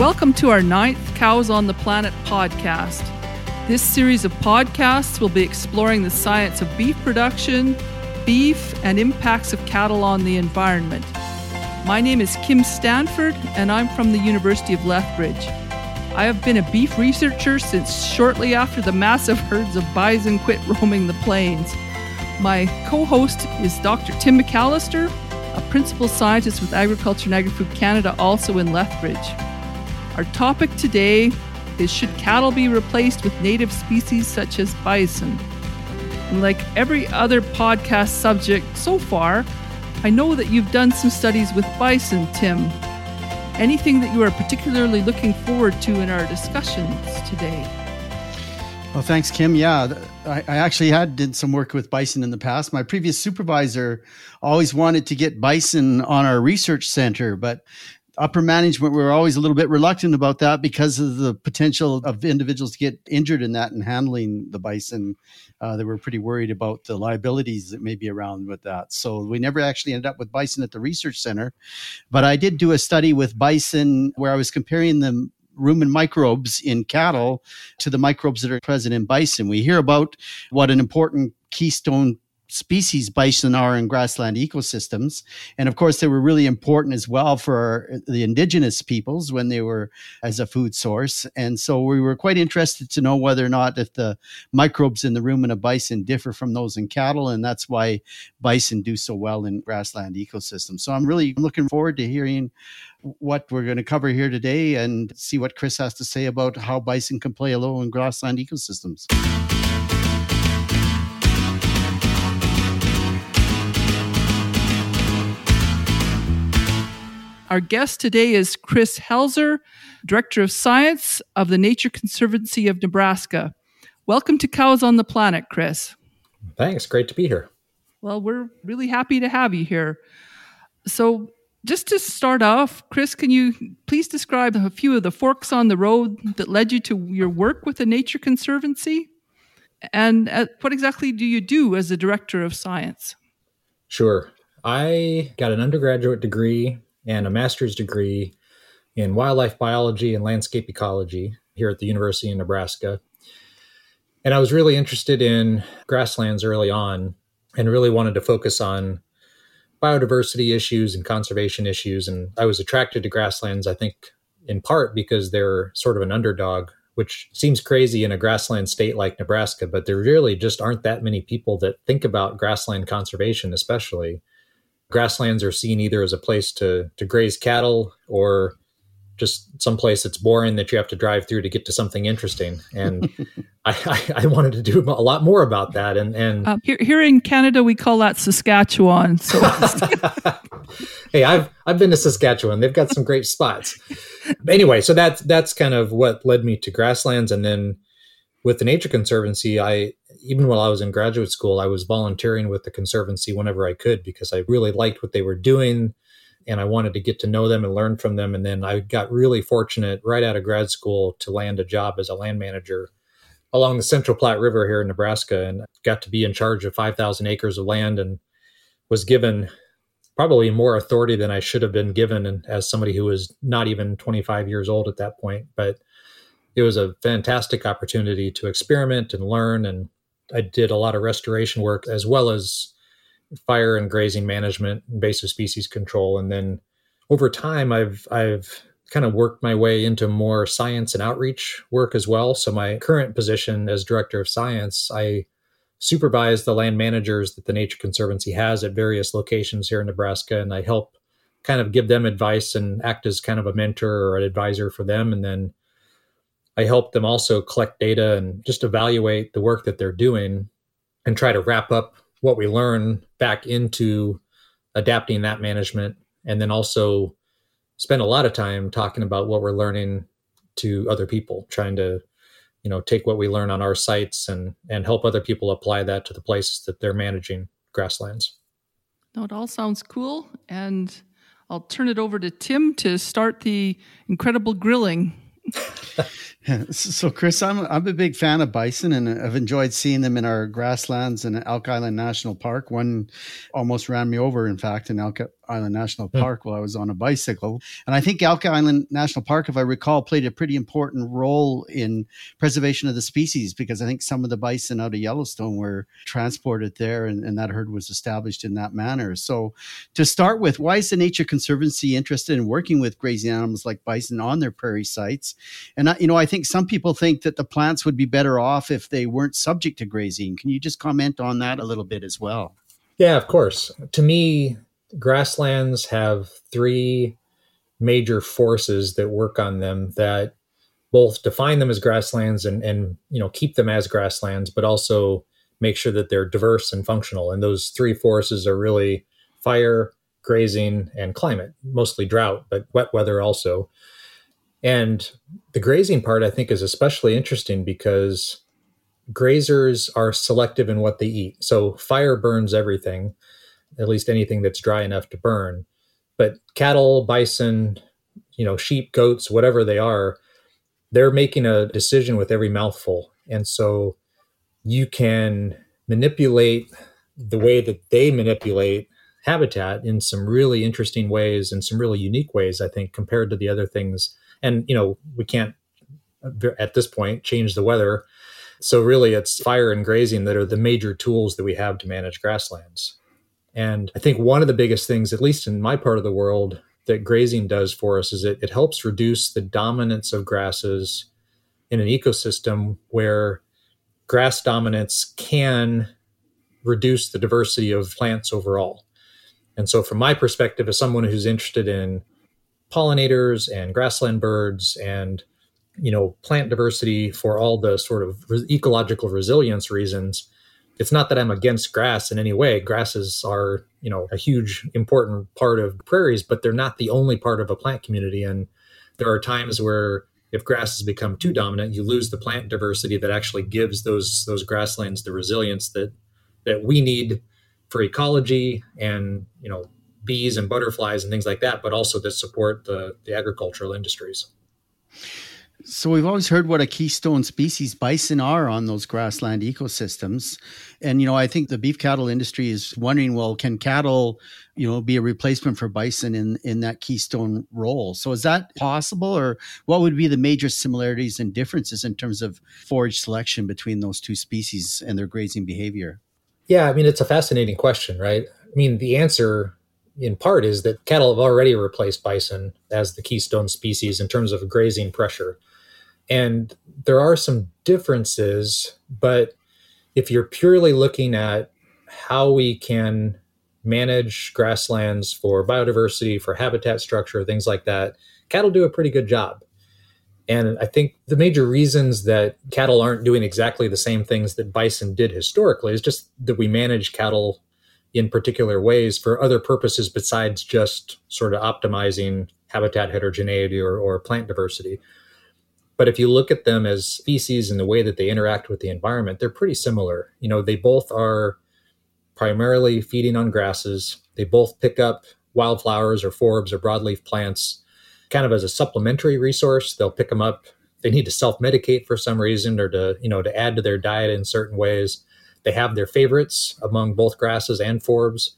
Welcome to our ninth Cows on the Planet podcast. This series of podcasts will be exploring the science of beef production, beef, and impacts of cattle on the environment. My name is Kim Stanford, and I'm from the University of Lethbridge. I have been a beef researcher since shortly after the massive herds of bison quit roaming the plains. My co-host is Dr. Tim McAllister, a principal scientist with Agriculture and Agri-Food Canada, also in Lethbridge. Our topic today is, should cattle be replaced with native species such as bison? And like every other podcast subject so far, I know that you've done some studies with bison, Tim. Anything that you are particularly looking forward to in our discussions today? Well, thanks, Kim. Yeah, I actually did some work with bison in the past. My previous supervisor always wanted to get bison on our research center, but upper management were always a little bit reluctant about that because of the potential of individuals to get injured in that and handling the bison. They were pretty worried about the liabilities that may be around with that. So we never actually ended up with bison at the research center. But I did do a study with bison where I was comparing them rumen microbes in cattle to the microbes that are present in bison. We hear about what an important keystone species bison are in grassland ecosystems. And of course, they were really important as well for the indigenous peoples when they were as a food source. And so we were quite interested to know whether or not if the microbes in the rumen of bison differ from those in cattle. And that's why bison do so well in grassland ecosystems. So I'm really looking forward to hearing what we're going to cover here today and see what Chris has to say about how bison can play a role in grassland ecosystems. Our guest today is Chris Helzer, Director of Science of the Nature Conservancy of Nebraska. Welcome to Cows on the Planet, Chris. Thanks. Great to be here. Well, we're really happy to have you here. So just to start off, Chris, can you please describe a few of the forks on the road that led you to your work with the Nature Conservancy? And what exactly do you do as a Director of Science? Sure. I got an undergraduate degree and a master's degree in wildlife biology and landscape ecology here at the University of Nebraska. And I was really interested in grasslands early on and really wanted to focus on biodiversity issues and conservation issues. And I was attracted to grasslands, I think, in part because they're sort of an underdog, which seems crazy in a grassland state like Nebraska, but there really just aren't that many people that think about grassland conservation, especially. Grasslands are seen either as a place to graze cattle or just someplace that's boring that you have to drive through to get to something interesting. And I wanted to do a lot more about that. And here in Canada, we call that Saskatchewan. So hey, I've been to Saskatchewan. They've got some great spots. But anyway, so that's kind of what led me to grasslands. And then with the Nature Conservancy, even while I was in graduate school, I was volunteering with the Conservancy whenever I could because I really liked what they were doing and I wanted to get to know them and learn from them. And then I got really fortunate right out of grad school to land a job as a land manager along the Central Platte River here in Nebraska, and got to be in charge of 5,000 acres of land and was given probably more authority than I should have been given, and as somebody who was not even 25 years old at that point. But it was a fantastic opportunity to experiment and learn, and I did a lot of restoration work as well as fire and grazing management, invasive species control. And then over time, I've kind of worked my way into more science and outreach work as well. So my current position as Director of Science, I supervise the land managers that the Nature Conservancy has at various locations here in Nebraska, and I help kind of give them advice and act as kind of a mentor or an advisor for them. And then I help them also collect data and just evaluate the work that they're doing and try to wrap up what we learn back into adapting that management, and then also spend a lot of time talking about what we're learning to other people, trying to, take what we learn on our sites and help other people apply that to the places that they're managing grasslands. No, it all sounds cool. And I'll turn it over to Tim to start the incredible grilling. So, Chris, I'm a big fan of bison, and I've enjoyed seeing them in our grasslands in Elk Island National Park. One almost ran me over, in fact, in Elk Island National Park while I was on a bicycle. And I think Elk Island National Park, if I recall, played a pretty important role in preservation of the species, because I think some of the bison out of Yellowstone were transported there, and that herd was established in that manner. So to start with, why is the Nature Conservancy interested in working with grazing animals like bison on their prairie sites? And, you know, I think some people think that the plants would be better off if they weren't subject to grazing. Can you just comment on that a little bit as well? Yeah, of course. To me, grasslands have three major forces that work on them that both define them as grasslands and you know, keep them as grasslands, but also make sure that they're diverse and functional. And those three forces are really fire, grazing, and climate, mostly drought, but wet weather also. And the grazing part, I think, is especially interesting because grazers are selective in what they eat. So fire burns everything, at least anything that's dry enough to burn. But cattle, bison, you know, sheep, goats, whatever they are, they're making a decision with every mouthful. And so you can manipulate the way that they manipulate habitat in some really interesting ways and some really unique ways, I think, compared to the other things. And, you know, we can't at this point change the weather. So really it's fire and grazing that are the major tools that we have to manage grasslands. And I think one of the biggest things, at least in my part of the world, that grazing does for us is it helps reduce the dominance of grasses in an ecosystem where grass dominance can reduce the diversity of plants overall. And so from my perspective, as someone who's interested in pollinators and grassland birds and, you know, plant diversity for all the sort of ecological resilience reasons, it's not that I'm against grass in any way. Grasses are, you know, a huge important part of prairies, but they're not the only part of a plant community. And there are times where if grasses become too dominant, you lose the plant diversity that actually gives those grasslands the resilience that we need for ecology and, you know, bees and butterflies and things like that, but also that support the agricultural industries. So we've always heard what a keystone species bison are on those grassland ecosystems. And, you know, I think the beef cattle industry is wondering, well, can cattle, you know, be a replacement for bison in that keystone role? So is that possible, or what would be the major similarities and differences in terms of forage selection between those two species and their grazing behavior? Yeah, I mean, it's a fascinating question, right? I mean, the answer in part is that cattle have already replaced bison as the keystone species in terms of grazing pressure. And there are some differences, but if you're purely looking at how we can manage grasslands for biodiversity, for habitat structure, things like that, cattle do a pretty good job. And I think the major reasons that cattle aren't doing exactly the same things that bison did historically is just that we manage cattle in particular ways for other purposes besides just sort of optimizing habitat heterogeneity or plant diversity. But if you look at them as species and the way that they interact with the environment, they're pretty similar. You know, they both are primarily feeding on grasses. They both pick up wildflowers or forbs or broadleaf plants kind of as a supplementary resource. They'll pick them up. They need to self-medicate for some reason or to, you know, to add to their diet in certain ways. They have their favorites among both grasses and forbs.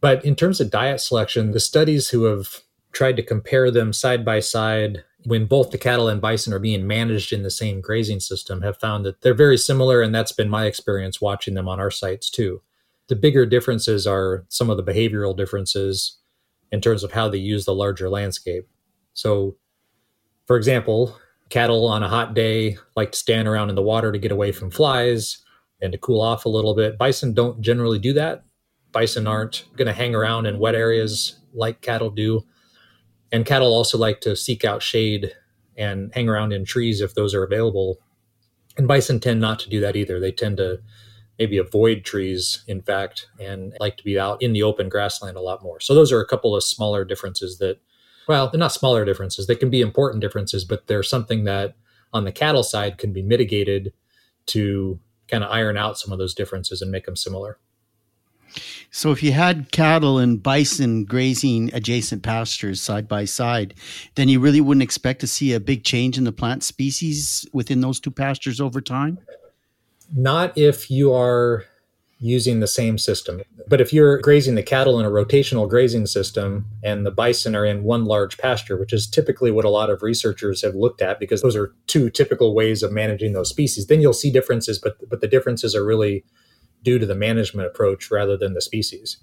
But in terms of diet selection, the studies who have tried to compare them side by side when both the cattle and bison are being managed in the same grazing system have found that they're very similar, and that's been my experience watching them on our sites too. The bigger differences are some of the behavioral differences in terms of how they use the larger landscape. So, for example, cattle on a hot day like to stand around in the water to get away from flies and to cool off a little bit. Bison don't generally do that. Bison aren't going to hang around in wet areas like cattle do. And cattle also like to seek out shade and hang around in trees if those are available. And bison tend not to do that either. They tend to maybe avoid trees, in fact, and like to be out in the open grassland a lot more. So those are a couple of smaller differences that, well, they're not smaller differences. They can be important differences, but they're something that on the cattle side can be mitigated to kind of iron out some of those differences and make them similar. So if you had cattle and bison grazing adjacent pastures side by side, then you really wouldn't expect to see a big change in the plant species within those two pastures over time? Not if you are using the same system. But if you're grazing the cattle in a rotational grazing system and the bison are in one large pasture, which is typically what a lot of researchers have looked at because those are two typical ways of managing those species, then you'll see differences, but the differences are really due to the management approach rather than the species.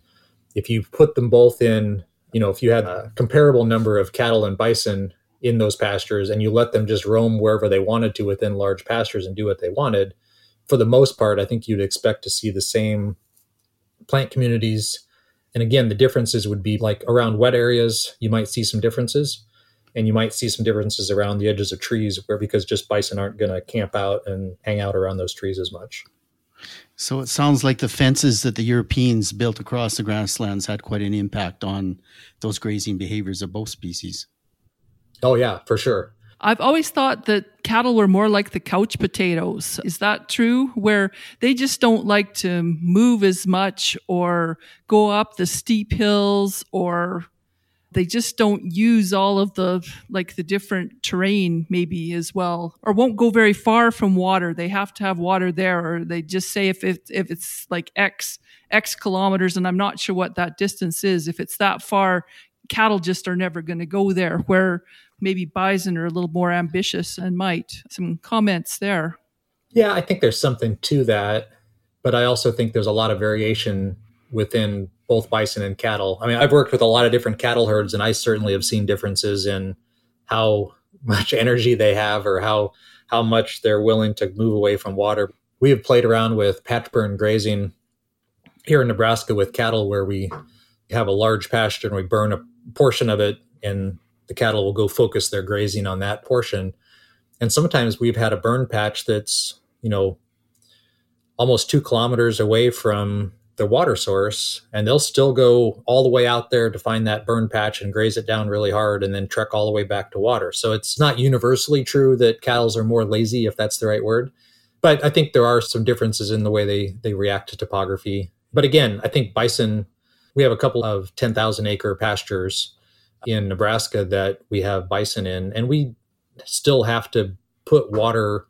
If you put them both in, you know, if you had a comparable number of cattle and bison in those pastures and you let them just roam wherever they wanted to within large pastures and do what they wanted, for the most part, I think you'd expect to see the same plant communities. And again, the differences would be like around wet areas, you might see some differences, and you might see some differences around the edges of trees where because just bison aren't going to camp out and hang out around those trees as much. So it sounds like the fences that the Europeans built across the grasslands had quite an impact on those grazing behaviors of both species. Oh, yeah, for sure. I've always thought that cattle were more like the couch potatoes. Is that true? Where they just don't like to move as much or go up the steep hills, or they just don't use all of the, like the different terrain maybe as well, or won't go very far from water. They have to have water there, or they just say if it's like X kilometers, and I'm not sure what that distance is. If it's that far, cattle just are never going to go there, where maybe bison are a little more ambitious and might. Some comments there. Yeah, I think there's something to that. But I also think there's a lot of variation within both bison and cattle. I mean, I've worked with a lot of different cattle herds, and I certainly have seen differences in how much energy they have or how much they're willing to move away from water. We have played around with patch burn grazing here in Nebraska with cattle, where we have a large pasture and we burn a portion of it, and the cattle will go focus their grazing on that portion. And sometimes we've had a burn patch that's, you know, almost 2 kilometers away from the water source, and they'll still go all the way out there to find that burn patch and graze it down really hard and then trek all the way back to water. So it's not universally true that cattle are more lazy, if that's the right word. But I think there are some differences in the way they react to topography. But again, I think bison, we have a couple of 10,000 acre pastures in Nebraska that we have bison in, and we still have to put water,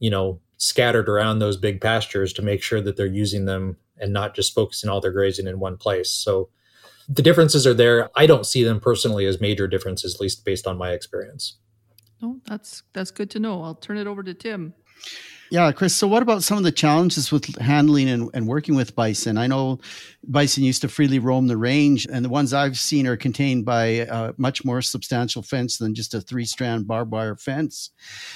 you know, scattered around those big pastures to make sure that they're using them and not just focusing all their grazing in one place. So the differences are there. I don't see them personally as major differences, at least based on my experience. No, that's good to know. I'll turn it over to Tim. Yeah, Chris. So what about some of the challenges with handling and working with bison? I know bison used to freely roam the range, and the ones I've seen are contained by a much more substantial fence than just a 3-strand barbed wire fence.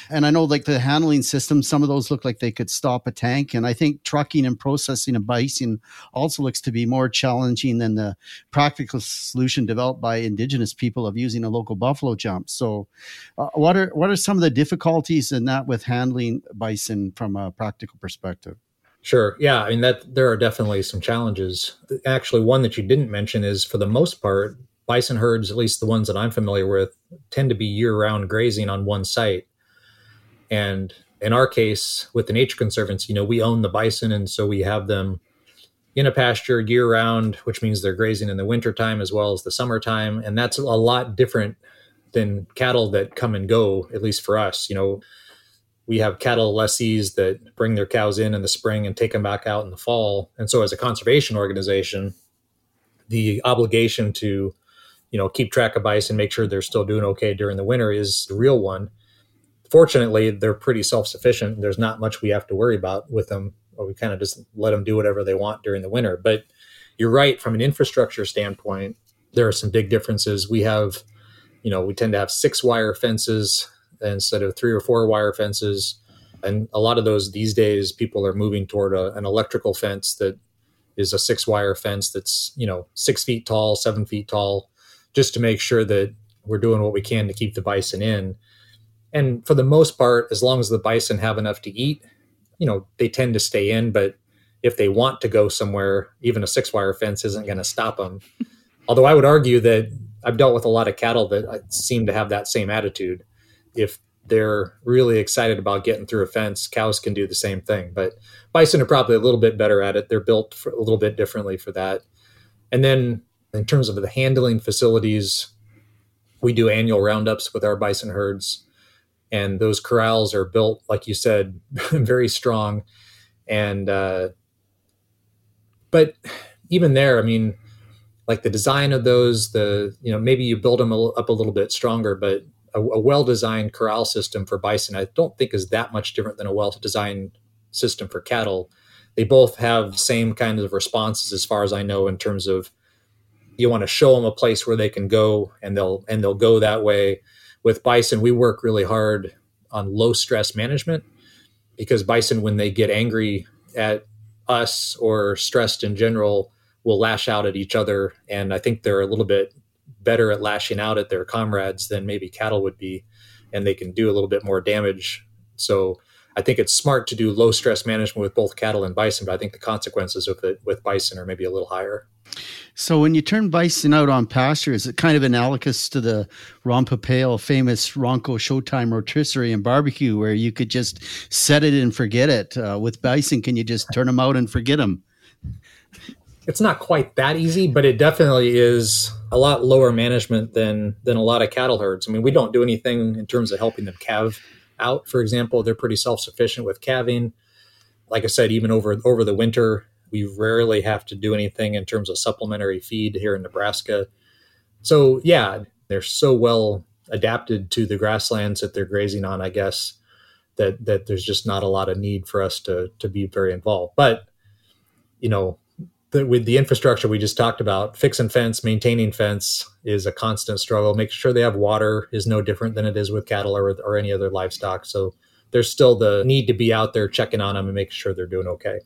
And I know like the handling system, some of those look like they could stop a tank. And I think trucking and processing of bison also looks to be more challenging than the practical solution developed by indigenous people of using a local buffalo jump. So what are some of the difficulties in that with handling bison from a practical perspective? Sure. Yeah. I mean, there are definitely some challenges. Actually, one that you didn't mention is, for the most part, bison herds, at least the ones that I'm familiar with, tend to be year-round grazing on one site. And in our case, with the Nature Conservancy, you know, we own the bison, and so we have them in a pasture year-round, which means they're grazing in the wintertime as well as the summertime. And that's a lot different than cattle that come and go, at least for us. You know, we have cattle lessees that bring their cows in the spring and take them back out in the fall. And so as a conservation organization, the obligation to, you know, keep track of bison, make sure they're still doing okay during the winter is the real one. Fortunately, they're pretty self-sufficient. There's not much we have to worry about with them. Or we kind of just let them do whatever they want during the winter. But you're right, from an infrastructure standpoint, there are some big differences. We have, you know, we tend to have 6-wire fences instead of 3 or 4-wire fences. And a lot of those these days, people are moving toward an electrical fence that is a 6-wire fence that's, you know, 6 feet tall, 7 feet tall, just to make sure that we're doing what we can to keep the bison in. And for the most part, as long as the bison have enough to eat, you know, they tend to stay in. But if they want to go somewhere, even a 6-wire fence isn't going to stop them. Although I would argue that I've dealt with a lot of cattle that seem to have that same attitude. If they're really excited about getting through a fence, cows can do the same thing. But bison are probably a little bit better at it. They're built a little bit differently for that. And then in terms of the handling facilities, we do annual roundups with our bison herds. And those corrals are built, like you said, very strong. And, but even there, I mean, like the design of those, the, you know, maybe you build them up a little bit stronger, but a well-designed corral system for bison, I don't think is that much different than a well-designed system for cattle. They both have the same kind of responses as far as I know, in terms of you want to show them a place where they can go and they'll go that way. With bison, we work really hard on low stress management, because bison, when they get angry at us or stressed in general, will lash out at each other. And I think they're a little bit better at lashing out at their comrades than maybe cattle would be, and they can do a little bit more damage. So I think it's smart to do low stress management with both cattle and bison, but I think the consequences of it with bison are maybe a little higher. So when you turn bison out on pasture, is it kind of analogous to the Rompa Pale famous Ronco Showtime rotisserie and barbecue, where you could just set it and forget it? With bison, can you just turn them out and forget them? It's not quite that easy, but it definitely is a lot lower management than a lot of cattle herds. I mean, we don't do anything in terms of helping them calve out, for example. They're pretty self-sufficient with calving. Like I said, even over the winter, we rarely have to do anything in terms of supplementary feed here in Nebraska. So yeah, they're so well adapted to the grasslands that they're grazing on, I guess, that there's just not a lot of need for us to be very involved. But, you know, with the infrastructure we just talked about, fixing fence, maintaining fence is a constant struggle. Making sure they have water is no different than it is with cattle or any other livestock. So there's still the need to be out there checking on them and making sure they're doing okay.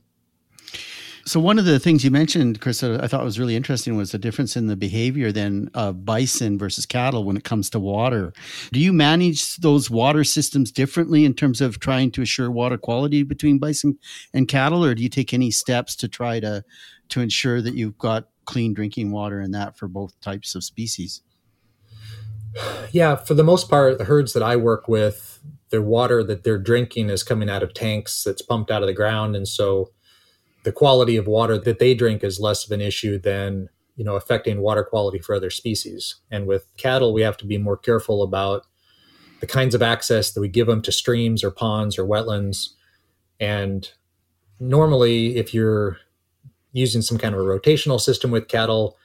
So one of the things you mentioned, Chris, that I thought was really interesting was the difference in the behavior then of bison versus cattle when it comes to water. Do you manage those water systems differently in terms of trying to assure water quality between bison and cattle, or do you take any steps to try to ensure that you've got clean drinking water and that for both types of species? Yeah, for the most part, the herds that I work with, their water that they're drinking is coming out of tanks that's pumped out of the ground, and so the quality of water that they drink is less of an issue than, you know, affecting water quality for other species. And with cattle, we have to be more careful about the kinds of access that we give them to streams or ponds or wetlands. And normally, if you're using some kind of a rotational system with cattle,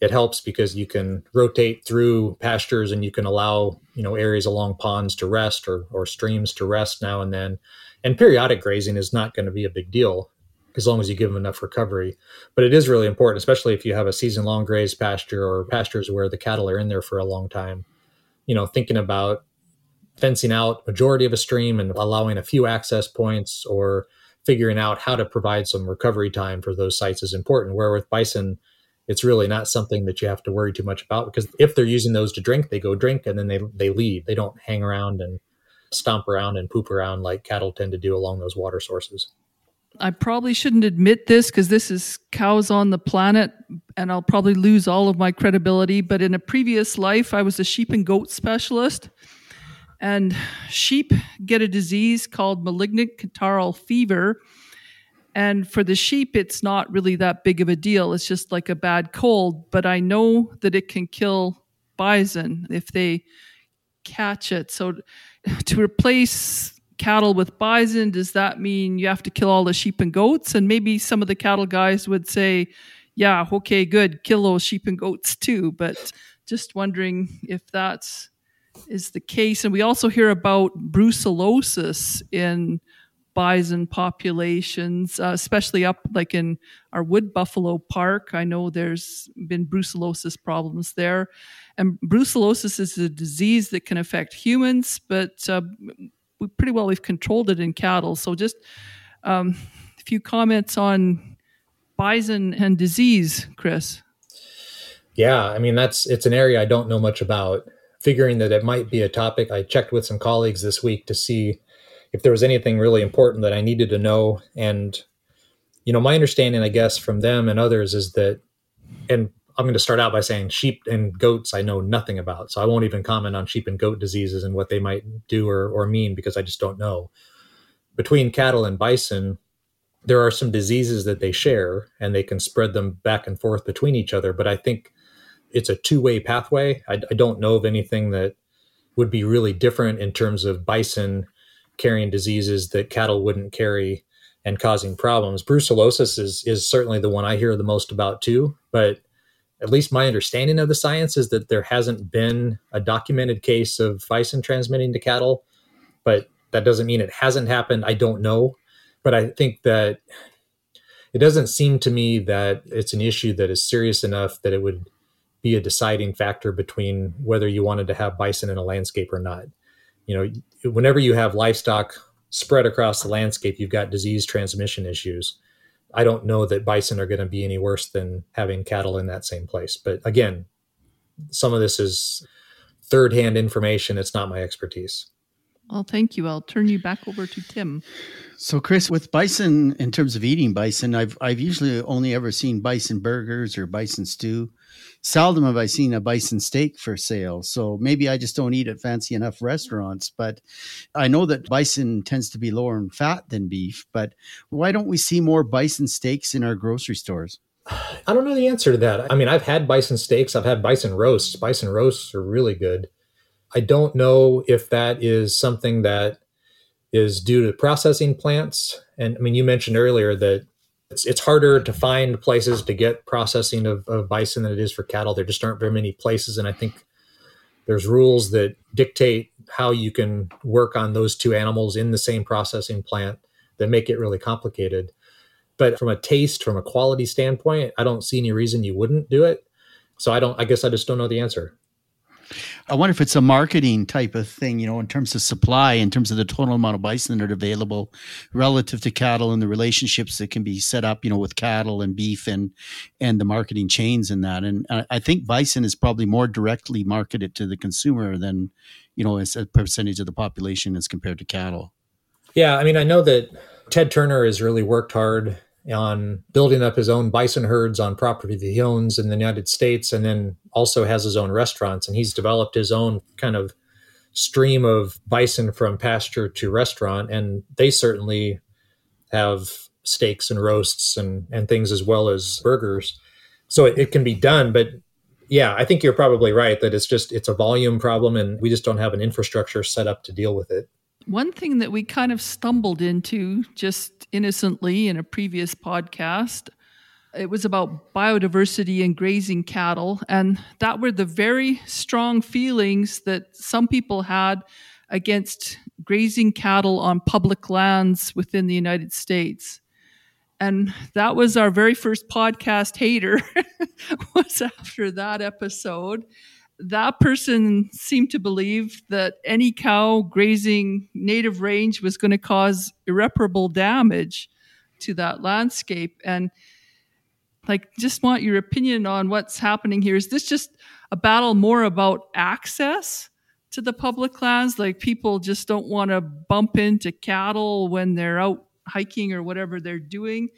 it helps because you can rotate through pastures and you can allow, you know, areas along ponds to rest or streams to rest now and then. And periodic grazing is not going to be a big deal, as long as you give them enough recovery. But it is really important, especially if you have a season-long grazed pasture or pastures where the cattle are in there for a long time, you know, thinking about fencing out majority of a stream and allowing a few access points or figuring out how to provide some recovery time for those sites is important. Where with bison, it's really not something that you have to worry too much about, because if they're using those to drink, they go drink and then they leave. They don't hang around and stomp around and poop around like cattle tend to do along those water sources. I probably shouldn't admit this because this is Cows on the Planet, and I'll probably lose all of my credibility. But in a previous life, I was a sheep and goat specialist. And sheep get a disease called malignant catarrhal fever. And for the sheep, it's not really that big of a deal. It's just like a bad cold. But I know that it can kill bison if they catch it. So to replace cattle with bison, does that mean you have to kill all the sheep and goats? And maybe some of the cattle guys would say, yeah, okay, good, kill those sheep and goats too. But just wondering if that is the case. And we also hear about brucellosis in bison populations, especially up like in our Wood Buffalo Park. I know there's been brucellosis problems there. And brucellosis is a disease that can affect humans, but we've controlled it in cattle. So just a few comments on bison and disease, Chris. Yeah, I mean, it's an area I don't know much about. Figuring that it might be a topic, I checked with some colleagues this week to see if there was anything really important that I needed to know. And, you know, my understanding, I guess, from them and others is that, and I'm going to start out by saying sheep and goats I know nothing about, so I won't even comment on sheep and goat diseases and what they might do or mean because I just don't know. Between cattle and bison, there are some diseases that they share and they can spread them back and forth between each other. But I think it's a two-way pathway. I don't know of anything that would be really different in terms of bison carrying diseases that cattle wouldn't carry and causing problems. Brucellosis is certainly the one I hear the most about too, but at least my understanding of the science is that there hasn't been a documented case of bison transmitting to cattle, but that doesn't mean it hasn't happened. I don't know, but I think that it doesn't seem to me that it's an issue that is serious enough that it would be a deciding factor between whether you wanted to have bison in a landscape or not. You know, whenever you have livestock spread across the landscape, you've got disease transmission issues. I don't know that bison are going to be any worse than having cattle in that same place. But again, some of this is third-hand information. It's not my expertise. Well, thank you. I'll turn you back over to Tim. So, Chris, with bison, in terms of eating bison, I've usually only ever seen bison burgers or bison stew. Seldom have I seen a bison steak for sale. So maybe I just don't eat at fancy enough restaurants. But I know that bison tends to be lower in fat than beef. But why don't we see more bison steaks in our grocery stores? I don't know the answer to that. I mean, I've had bison steaks. I've had bison roasts. Bison roasts are really good. I don't know if that is something that is due to processing plants. And I mean, you mentioned earlier that it's harder to find places to get processing of bison than it is for cattle. There just aren't very many places. And I think there's rules that dictate how you can work on those two animals in the same processing plant that make it really complicated. But from a taste, from a quality standpoint, I don't see any reason you wouldn't do it. So I guess I just don't know the answer. I wonder if it's a marketing type of thing, you know, in terms of supply, in terms of the total amount of bison that are available relative to cattle and the relationships that can be set up, you know, with cattle and beef and the marketing chains and that. And I think bison is probably more directly marketed to the consumer than, you know, as a percentage of the population as compared to cattle. Yeah. I mean, I know that Ted Turner has really worked hard on building up his own bison herds on property that he owns in the United States, and then also has his own restaurants. And he's developed his own kind of stream of bison from pasture to restaurant. And they certainly have steaks and roasts and things as well as burgers. So it can be done. But yeah, I think you're probably right that it's a volume problem and we just don't have an infrastructure set up to deal with it. One thing that we kind of stumbled into just innocently in a previous podcast, it was about biodiversity and grazing cattle. And that were the very strong feelings that some people had against grazing cattle on public lands within the United States. And that was our very first podcast hater was after that episode. That person seemed to believe that any cow grazing native range was going to cause irreparable damage to that landscape. And just want your opinion on what's happening here. Is this just a battle more about access to the public lands? Like people just don't want to bump into cattle when they're out hiking or whatever they're doing.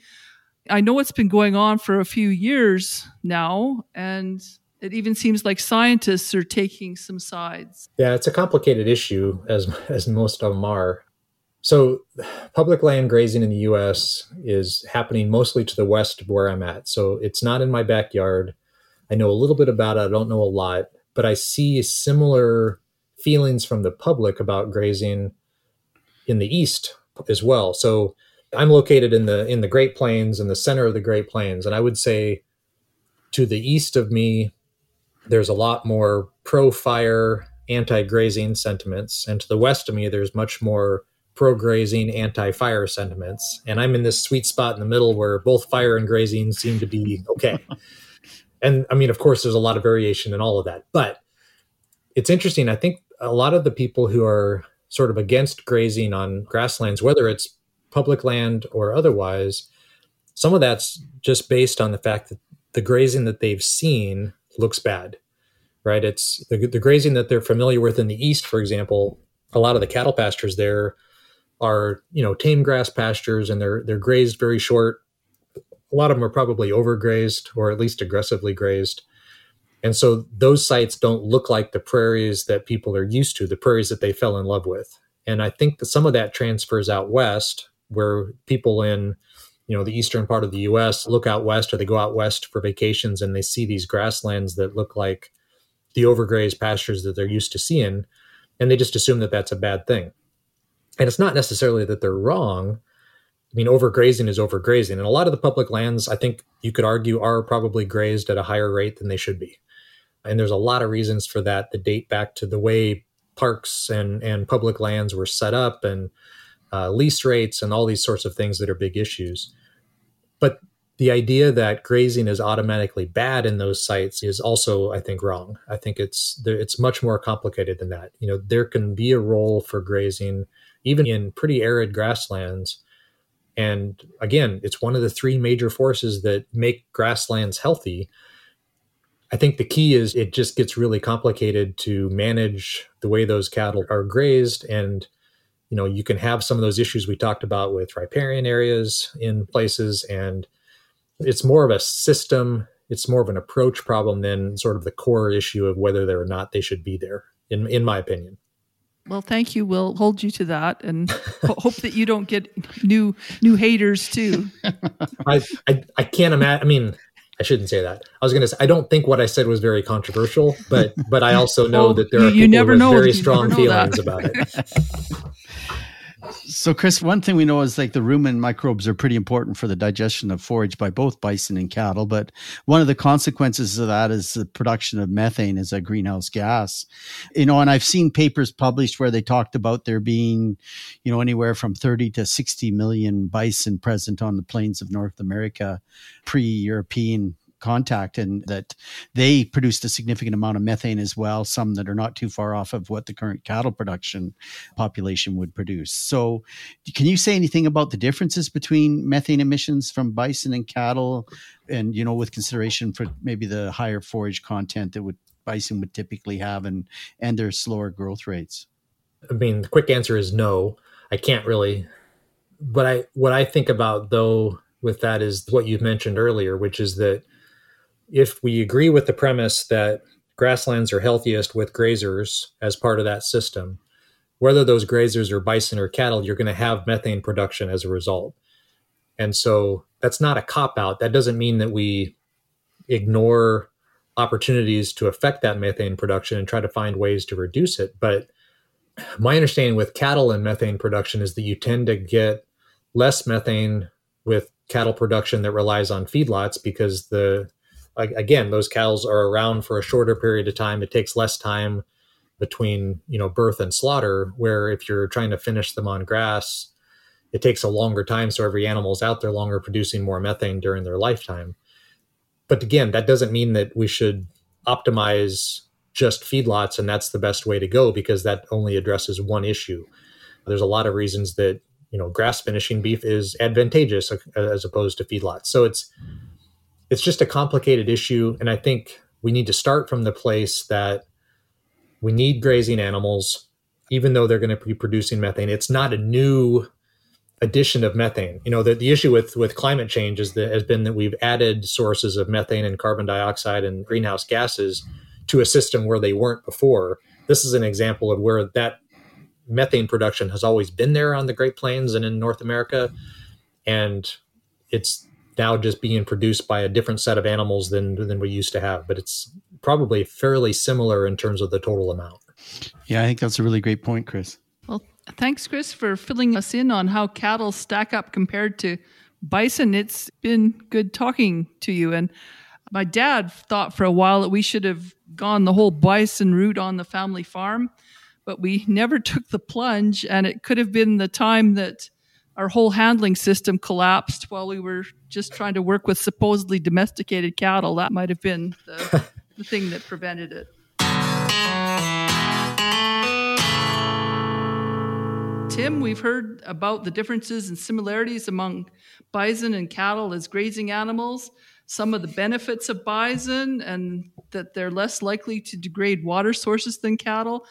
I know it's been going on for a few years now, and it even seems like scientists are taking some sides. Yeah, it's a complicated issue, as most of them are. So public land grazing in the U.S. is happening mostly to the west of where I'm at. So it's not in my backyard. I know a little bit about it. I don't know a lot, but I see similar feelings from the public about grazing in the east as well. So I'm located in the Great Plains, in the center of the Great Plains. And I would say to the east of me, there's a lot more pro-fire, anti-grazing sentiments. And to the west of me, there's much more pro-grazing, anti-fire sentiments. And I'm in this sweet spot in the middle where both fire and grazing seem to be okay. And I mean, of course, there's a lot of variation in all of that. But it's interesting. I think a lot of the people who are sort of against grazing on grasslands, whether it's public land or otherwise, some of that's just based on the fact that the grazing that they've seen looks bad, right? It's the grazing that they're familiar with in the east, for example. A lot of the cattle pastures there are, you know, tame grass pastures, and they're grazed very short. A lot of them are probably overgrazed or at least aggressively grazed. And so those sites don't look like the prairies that people are used to, the prairies that they fell in love with. And I think that some of that transfers out west, where people in you know, the eastern part of the U.S. look out west, or they go out west for vacations, and they see these grasslands that look like the overgrazed pastures that they're used to seeing, and they just assume that that's a bad thing. And it's not necessarily that they're wrong. I mean, overgrazing is overgrazing. And a lot of the public lands, I think you could argue, are probably grazed at a higher rate than they should be. And there's a lot of reasons for that that date back to the way parks and public lands were set up, and lease rates and all these sorts of things that are big issues. But the idea that grazing is automatically bad in those sites is also, I think, wrong. I think it's much more complicated than that. You know, there can be a role for grazing even in pretty arid grasslands. And again, it's one of the three major forces that make grasslands healthy. I think the key is it just gets really complicated to manage the way those cattle are grazed. And, you know, you can have some of those issues we talked about with riparian areas in places. And it's more of a system, it's more of an approach problem than sort of the core issue of whether or not they should be there, in my opinion. Well, thank you. We'll hold you to that, and hope that you don't get new haters too. I can't imagine. I mean, I shouldn't say that. I was going to say, I don't think what I said was very controversial, but I also know that there are people with very strong feelings about it. So, Chris, one thing we know is like the rumen microbes are pretty important for the digestion of forage by both bison and cattle. But one of the consequences of that is the production of methane as a greenhouse gas. You know, and I've seen papers published where they talked about there being, you know, anywhere from 30 to 60 million bison present on the plains of North America pre-European contact, and that they produced a significant amount of methane as well, some that are not too far off of what the current cattle production population would produce. So can you say anything about the differences between methane emissions from bison and cattle, and, you know, with consideration for maybe the higher forage content that bison would typically have, and their slower growth rates? I mean, the quick answer is no, I can't really. But what I think about, though, with that is what you've mentioned earlier, which is that if we agree with the premise that grasslands are healthiest with grazers as part of that system, whether those grazers are bison or cattle, you're going to have methane production as a result. And so that's not a cop-out. That doesn't mean that we ignore opportunities to affect that methane production and try to find ways to reduce it. But my understanding with cattle and methane production is that you tend to get less methane with cattle production that relies on feedlots, because again, those cows are around for a shorter period of time. It takes less time between, you know, birth and slaughter, where if you're trying to finish them on grass, it takes a longer time. So every animal's out there longer, producing more methane during their lifetime. But again, that doesn't mean that we should optimize just feedlots and that's the best way to go, because that only addresses one issue. There's a lot of reasons that, you know, grass finishing beef is advantageous as opposed to feedlots. So it's just a complicated issue. And I think we need to start from the place that we need grazing animals, even though they're going to be producing methane. It's not a new addition of methane. You know, the issue with climate change has been that we've added sources of methane and carbon dioxide and greenhouse gases to a system where they weren't before. This is an example of where that methane production has always been there on the Great Plains and in North America. And it's now just being produced by a different set of animals than we used to have. But it's probably fairly similar in terms of the total amount. Yeah, I think that's a really great point, Chris. Well, thanks, Chris, for filling us in on how cattle stack up compared to bison. It's been good talking to you. And my dad thought for a while that we should have gone the whole bison route on the family farm, but we never took the plunge. And it could have been the time that our whole handling system collapsed while we were just trying to work with supposedly domesticated cattle. That might have been the thing that prevented it. Tim, we've heard about the differences and similarities among bison and cattle as grazing animals, some of the benefits of bison, and that they're less likely to degrade water sources than cattle,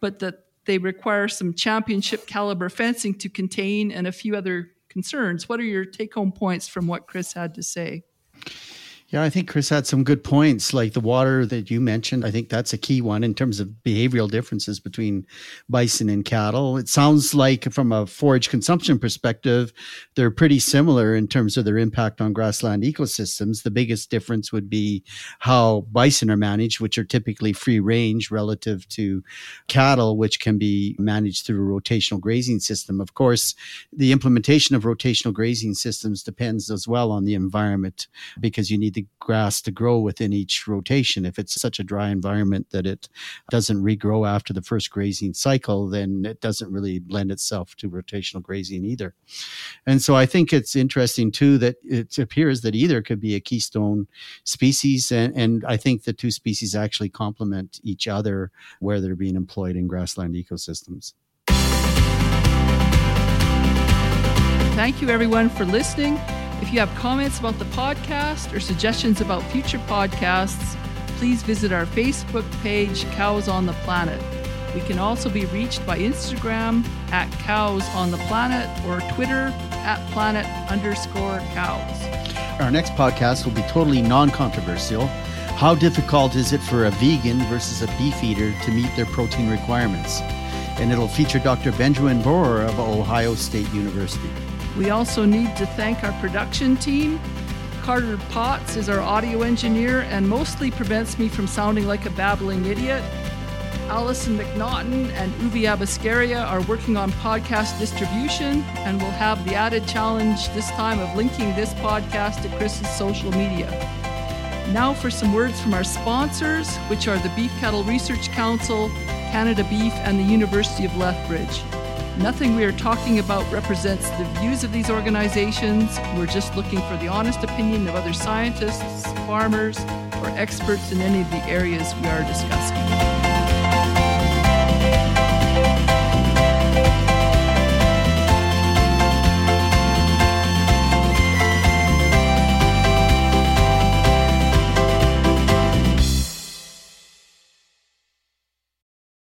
but that they require some championship caliber fencing to contain, and a few other concerns. What are your take-home points from what Chris had to say? Yeah, I think Chris had some good points, like the water that you mentioned. I think that's a key one in terms of behavioral differences between bison and cattle. It sounds like from a forage consumption perspective, they're pretty similar in terms of their impact on grassland ecosystems. The biggest difference would be how bison are managed, which are typically free range relative to cattle, which can be managed through a rotational grazing system. Of course, the implementation of rotational grazing systems depends as well on the environment, because you need the grass to grow within each rotation. If it's such a dry environment that it doesn't regrow after the first grazing cycle, then it doesn't really lend itself to rotational grazing either. And so I think it's interesting too that it appears that either could be a keystone species, and I think the two species actually complement each other where they're being employed in grassland ecosystems. Thank you everyone for listening. If you have comments about the podcast or suggestions about future podcasts, please visit our Facebook page, Cows on the Planet. We can also be reached by Instagram at Cows on the Planet or Twitter at planet_cows. Our next podcast will be totally non-controversial. How difficult is it for a vegan versus a beef eater to meet their protein requirements? And it'll feature Dr. Benjamin Borer of Ohio State University. We also need to thank our production team. Carter Potts is our audio engineer and mostly prevents me from sounding like a babbling idiot. Allison McNaughton and Uvi Abascaria are working on podcast distribution, and will have the added challenge this time of linking this podcast to Chris's social media. Now for some words from our sponsors, which are the Beef Cattle Research Council, Canada Beef, and the University of Lethbridge. Nothing we are talking about represents the views of these organizations. We're just looking for the honest opinion of other scientists, farmers, or experts in any of the areas we are discussing.